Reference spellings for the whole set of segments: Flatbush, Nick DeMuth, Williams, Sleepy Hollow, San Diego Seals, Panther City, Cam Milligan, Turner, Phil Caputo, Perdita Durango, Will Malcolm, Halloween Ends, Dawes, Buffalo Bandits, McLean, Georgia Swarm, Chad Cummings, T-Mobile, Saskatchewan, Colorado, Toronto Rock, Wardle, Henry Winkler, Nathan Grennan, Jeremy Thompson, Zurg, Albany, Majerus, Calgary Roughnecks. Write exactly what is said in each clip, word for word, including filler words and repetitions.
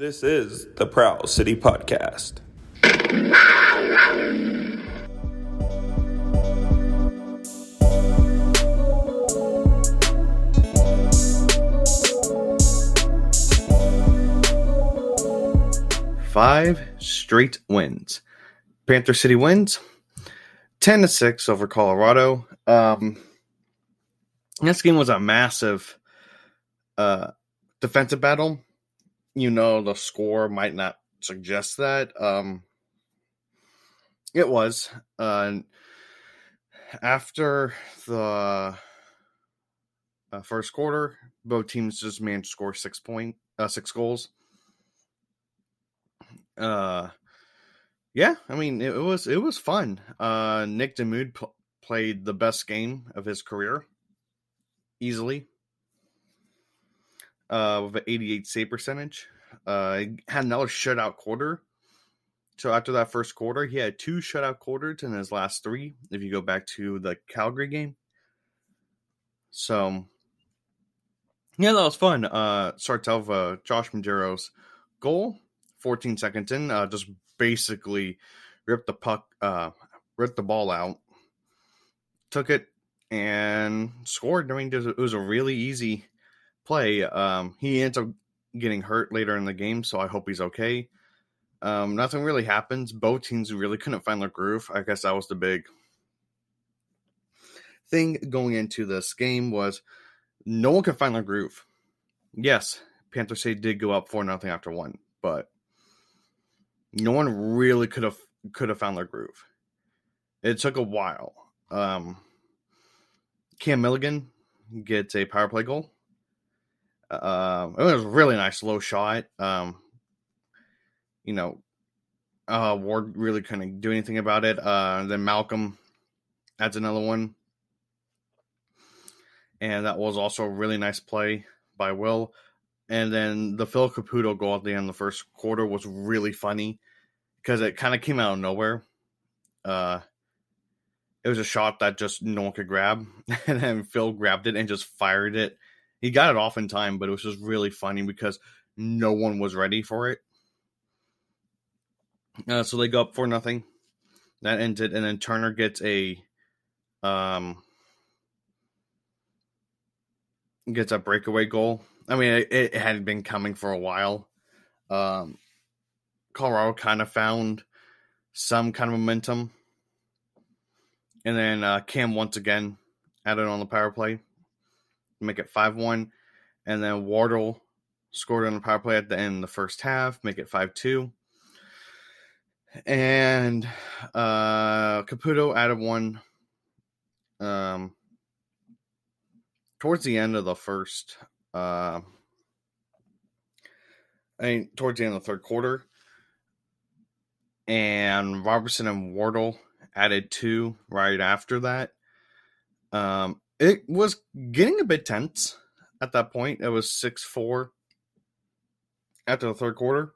This is the Prowl City Podcast. Five straight wins. Panther City wins ten to six over Colorado. Um, this game was a massive uh, defensive battle. You know, the score might not suggest that. Um, it was. Uh, after the uh, first quarter, both teams just managed to score six, point, uh, six goals. Uh, yeah, I mean, it, it was it was fun. Uh, Nick DeMuth pl- played the best game of his career, easily. Uh, with an eighty-eight save percentage. Uh, had another shutout quarter. So after that first quarter, he had two shutout quarters in his last three, if you go back to the Calgary game. So, yeah, that was fun. Uh, starts out with uh, Josh Majerus' goal, fourteen seconds in. Uh, just basically ripped the puck, uh, ripped the ball out, took it, and scored. I mean, it was a really easy play. Um, he ends up getting hurt later in the game, so I hope he's okay. Um, nothing really happens. Both teams really couldn't find their groove. I guess that was the big thing going into this game was no one could find their groove. Yes, Panther City did go up four nothing after one, but no one really could have could have found their groove. It took a while. Um, Cam Milligan gets a power play goal. Uh, it was a really nice low shot. Um, you know, uh, Ward really couldn't do anything about it. Uh, then Malcolm adds another one. And that was also a really nice play by Will. And then the Phil Caputo goal at the end of the first quarter was really funny because it kind of came out of nowhere. Uh, it was a shot that just no one could grab. And then Phil grabbed it and just fired it. He got it off in time, but it was just really funny because no one was ready for it. Uh, so they go up for nothing. That ended, and then Turner gets a um gets a breakaway goal. I mean, it, it had been coming for a while. Um, Colorado kind of found some kind of momentum, and then uh, Cam once again added on the power play. Make it five one, and then Wardle scored on the power play at the end of the first half, make it five two, and uh, Caputo added one um, towards the end of the first, uh, I mean, towards the end of the third quarter, and Robertson and Wardle added two right after that. Um, It was getting a bit tense at that point. It was six four after the third quarter.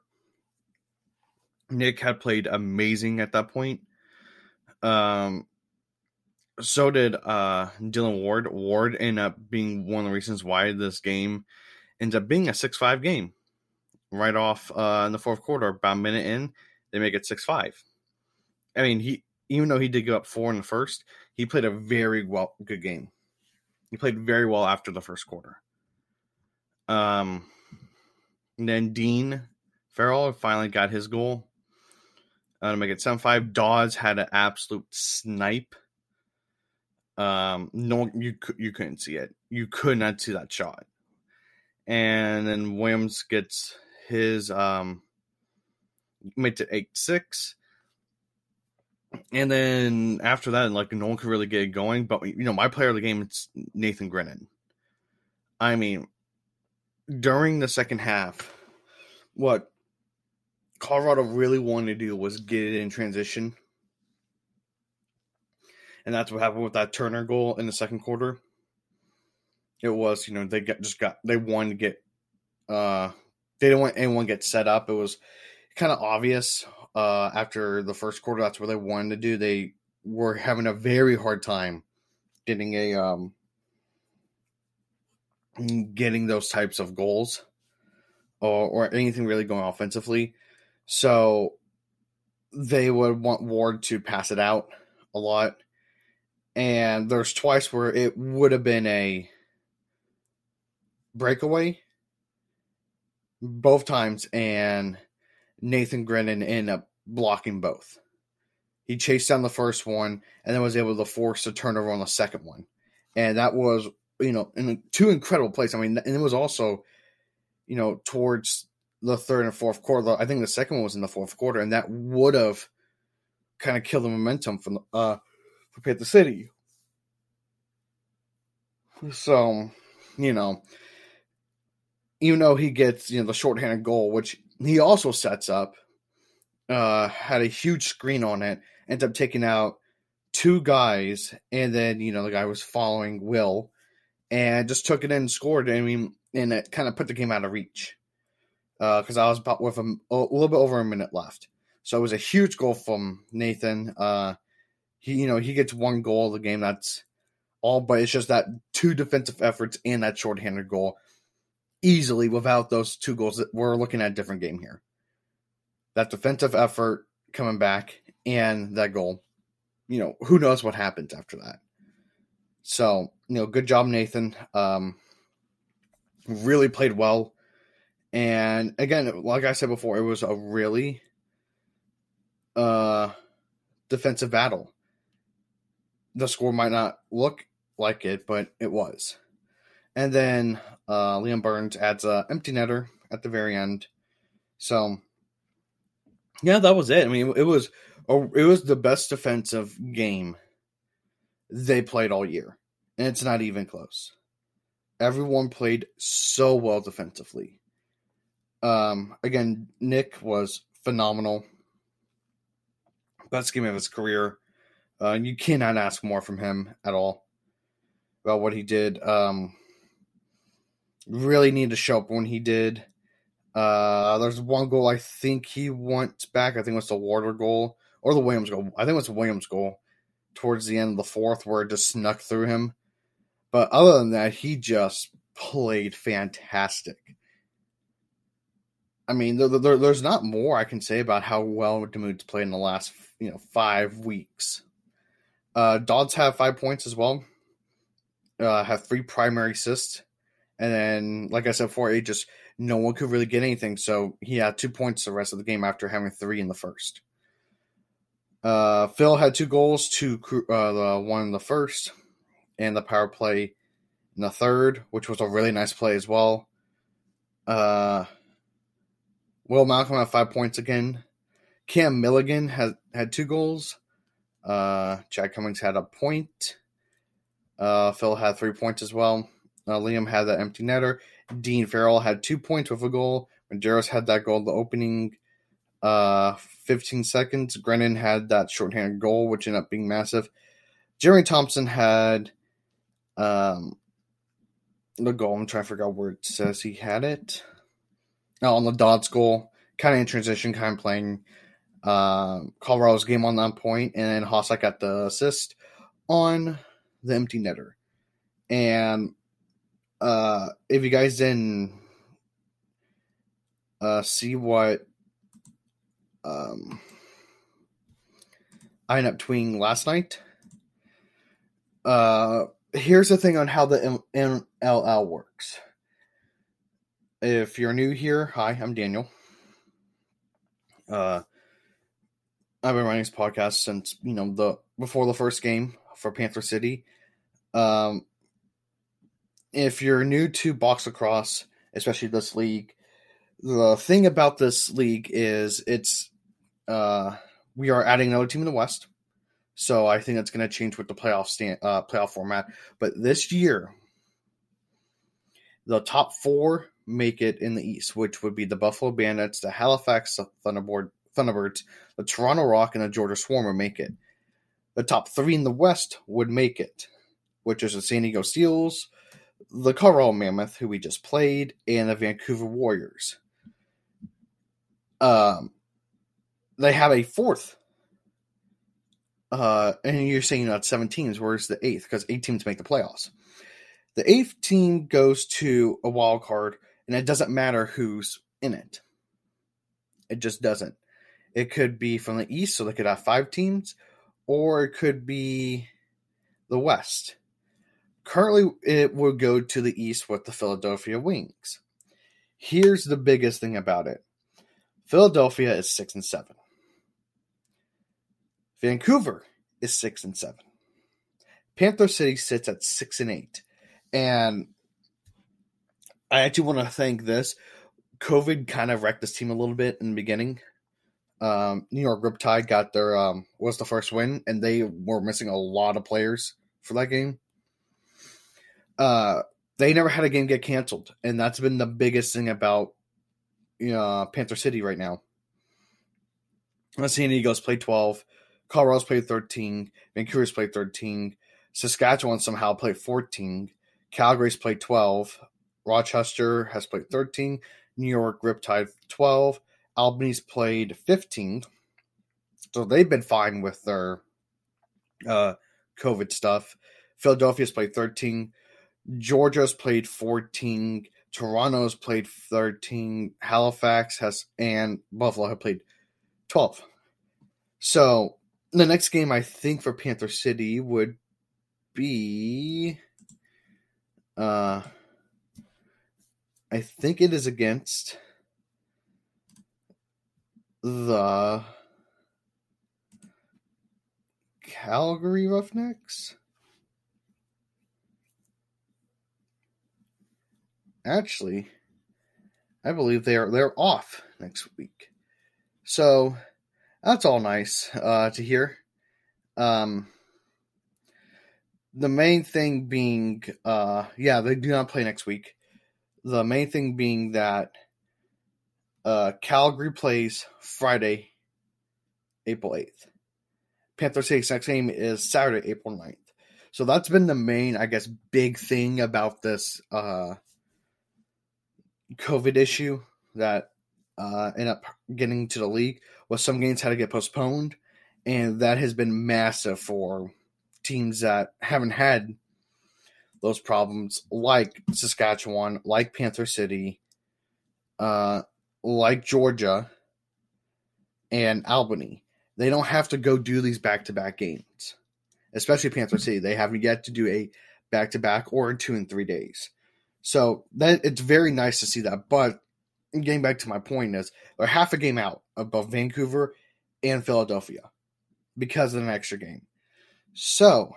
Nick had played amazing at that point. Um, so did uh, Dylan Ward. Ward ended up being one of the reasons why this game ends up being a six five game. Right off uh, in the fourth quarter, about a minute in, they make it six five. I mean, he even though he did give up four in the first, he played a very well good game. He played very well after the first quarter. Um, and then Dean Farrell finally got his goal uh, to make it seven five. Dawes had an absolute snipe. Um, no, you you couldn't see it. You could not see that shot. And then Williams gets his um, made it eight six. And then after that, like no one could really get it going. But, you know, my player of the game, it's Nathan Grennan. I mean, during the second half, what Colorado really wanted to do was get it in transition. And that's what happened with that Turner goal in the second quarter. It was, you know, they got, just got, they wanted to get, uh, they didn't want anyone to get set up. It was kind of obvious. Uh, after the first quarter, that's what they wanted to do. They were having a very hard time getting a um, getting those types of goals or, or anything really going offensively. So they would want Ward to pass it out a lot. And there's twice where it would have been a breakaway both times, and Nathan Grennan ended up blocking both. He chased down the first one and then was able to force a turnover on the second one. And that was, you know, in two incredible plays. I mean, and it was also, you know, towards the third and fourth quarter. I think the second one was in the fourth quarter, and that would have kind of killed the momentum from uh, for Panther City. So, you know, even though he gets, you know, the shorthanded goal, which he also sets up, uh, had a huge screen on it, ends up taking out two guys, and then, you know, the guy was following Will and just took it in and scored. I mean, and it kind of put the game out of reach because uh, I was about with a, a little bit over a minute left. So it was a huge goal from Nathan. Uh, he, you know, he gets one goal of the game. That's all, but it's just that two defensive efforts and that shorthanded goal. Easily, without those two goals, we're looking at a different game here. That defensive effort coming back and that goal, you know, who knows what happens after that. So, you know, good job, Nathan. Um, really played well. And again, like I said before, it was a really uh, defensive battle. The score might not look like it, but it was. And then uh, Liam Burns adds an empty netter at the very end. So, yeah, that was it. I mean, it was a, it was the best defensive game they played all year, and it's not even close. Everyone played so well defensively. Um, again, Nick was phenomenal. Best game of his career. Uh, you cannot ask more from him at all about what he did. Um, Really needed to show up when he did. Uh, there's one goal I think he went back. I think it was the Wardle goal or the Williams goal. I think it was the Williams goal towards the end of the fourth where it just snuck through him. But other than that, he just played fantastic. I mean, there, there, there's not more I can say about how well DeMuth played in the last, you know, five weeks. Uh, Dodds have five points as well. Uh, have three primary assists. And then, like I said before, it just no one could really get anything. So he had two points the rest of the game after having three in the first. Uh, Phil had two goals, two uh, the one in the first, and the power play in the third, which was a really nice play as well. Uh, Will Malcolm had five points again. Cam Milligan had, had two goals. Uh, Chad Cummings had a point. Uh, Phil had three points as well. Uh, Liam had that empty netter. Dean Farrell had two points with a goal. Majerus had that goal in the opening uh, fifteen seconds. Grennan had that shorthanded goal, which ended up being massive. Jeremy Thompson had um, the goal. I'm trying to figure out where it says he had it. Oh, on the Dodds goal. Kind of in transition, kind of playing uh, Colorado's game on that point. And then Hossack got the assist on the empty netter. And Uh, if you guys didn't uh, see what um, I ended up tweeting last night, uh, here's the thing on how the M L L works. If you're new here, hi, I'm Daniel. Uh, I've been running this podcast since, you know, the before the first game for Panther City. Um, If you're new to box lacrosse, especially this league, the thing about this league is it's uh, we are adding another team in the West. So I think that's going to change with the playoff stand, uh, playoff format. But this year, the top four make it in the East, which would be the Buffalo Bandits, the Halifax Thunderbird, Thunderbirds, the Toronto Rock, and the Georgia Swarm would make it. The top three in the West would make it, which is the San Diego Seals, the Colorado Mammoth, who we just played, and the Vancouver Warriors. Um, they have a fourth. Uh, and you're saying that's seven teams. Where's the eighth? Because eight teams make the playoffs. The eighth team goes to a wild card, and it doesn't matter who's in it. It just doesn't. It could be from the East, so they could have five teams, or it could be the West. Currently, it would go to the East with the Philadelphia Wings. Here's the biggest thing about it. Philadelphia is six and seven. Vancouver is six and seven. Panther City sits at six and eight. And I actually want to thank this. COVID kind of wrecked this team a little bit in the beginning. Um, New York Riptide got their um, was the first win, and they were missing a lot of players for that game. Uh, they never had a game get canceled, and that's been the biggest thing about you know, Panther City right now. San Diego's played twelve, Colorado's played thirteen, Vancouver's played thirteen, Saskatchewan somehow played fourteen, Calgary's played twelve, Rochester has played thirteen, New York Riptide twelve, Albany's played fifteen. So they've been fine with their uh, COVID stuff. Philadelphia's played thirteen, Georgia's played fourteen, Toronto's played thirteen, Halifax has, and Buffalo have played twelve. So the next game I think for Panther City would be, uh, I think it is against the Calgary Roughnecks. Actually, I believe they are they're off next week, so that's all nice uh, to hear. Um, the main thing being, uh, yeah, they do not play next week. The main thing being that uh, Calgary plays Friday, April eighth. Panther City's next game is Saturday, April ninth. So that's been the main, I guess, big thing about this. Uh, COVID issue that uh, ended up getting to the league was some games had to get postponed, and that has been massive for teams that haven't had those problems, like Saskatchewan, like Panther City, uh, like Georgia, and Albany. They don't have to go do these back-to-back games, especially Panther City. They haven't yet to do a back-to-back or two in three days. So that it's very nice to see that. But getting back to my point is they're half a game out above Vancouver and Philadelphia because of an extra game. So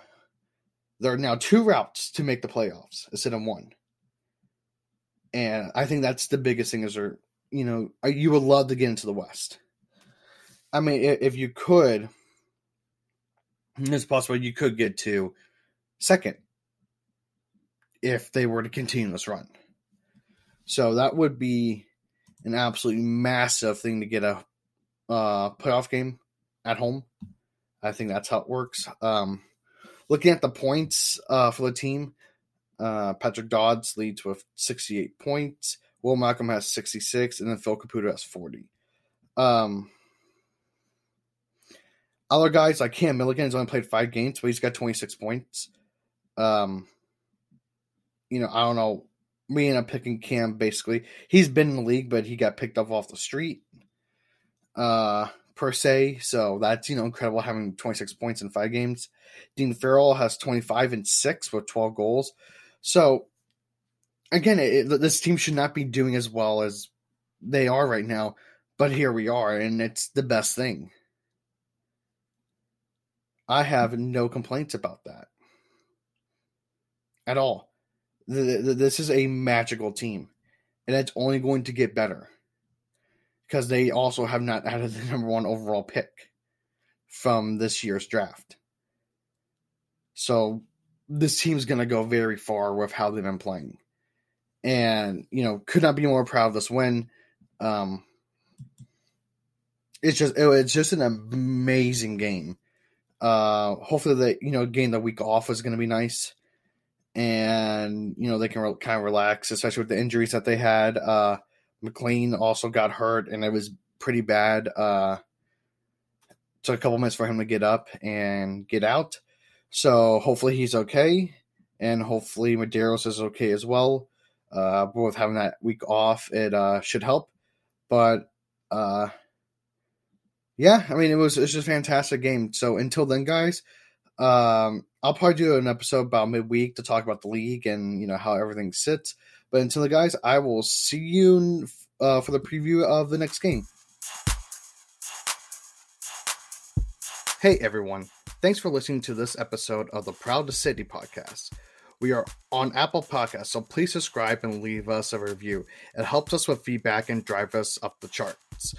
there are now two routes to make the playoffs instead of one. And I think that's the biggest thing is, there, you know, you would love to get into the West. I mean, if you could, it's possible you could get to second if they were to continue this run. So that would be an absolutely massive thing to get a uh, playoff game at home. I think that's how it works. Um, looking at the points uh, for the team, uh, Patrick Dodds leads with sixty-eight points. Will Malcolm has sixty-six, and then Phil Caputo has forty. Um, other guys, like Cam Milligan, has only played five games, but he's got twenty-six points. Um... You know, I don't know. We ended up picking Cam, basically. He's been in the league, but he got picked up off the street, uh, per se. So that's, you know, incredible having twenty-six points in five games. Dean Farrell has twenty-five and six with twelve goals. So, again, it, it, this team should not be doing as well as they are right now. But here we are, and it's the best thing. I have no complaints about that at all. This is a magical team, and it's only going to get better because they also have not added the number one overall pick from this year's draft. So this team's going to go very far with how they've been playing, and, you know, could not be more proud of this win. Um, it's just, it's just an amazing game. Uh, hopefully the, you know, getting the week off is going to be nice. And, you know, they can re- kind of relax, especially with the injuries that they had. Uh, McLean also got hurt, and it was pretty bad. Uh, took a couple minutes for him to get up and get out. So hopefully he's okay, and hopefully Majerus is okay as well. Uh, with having that week off, it uh, should help. But, uh, yeah, I mean, it was it's just a fantastic game. So until then, guys, um, I'll probably do an episode about midweek to talk about the league and, you know, how everything sits. But until then, guys, I will see you uh, for the preview of the next game. Hey, everyone. Thanks for listening to this episode of the Proud to City podcast. We are on Apple Podcasts, so please subscribe and leave us a review. It helps us with feedback and drive us up the charts.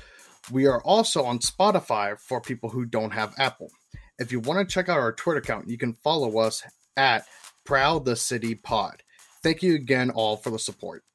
We are also on Spotify for people who don't have Apple. If you want to check out our Twitter account, you can follow us at Proud the City Pod. Thank you again all for the support.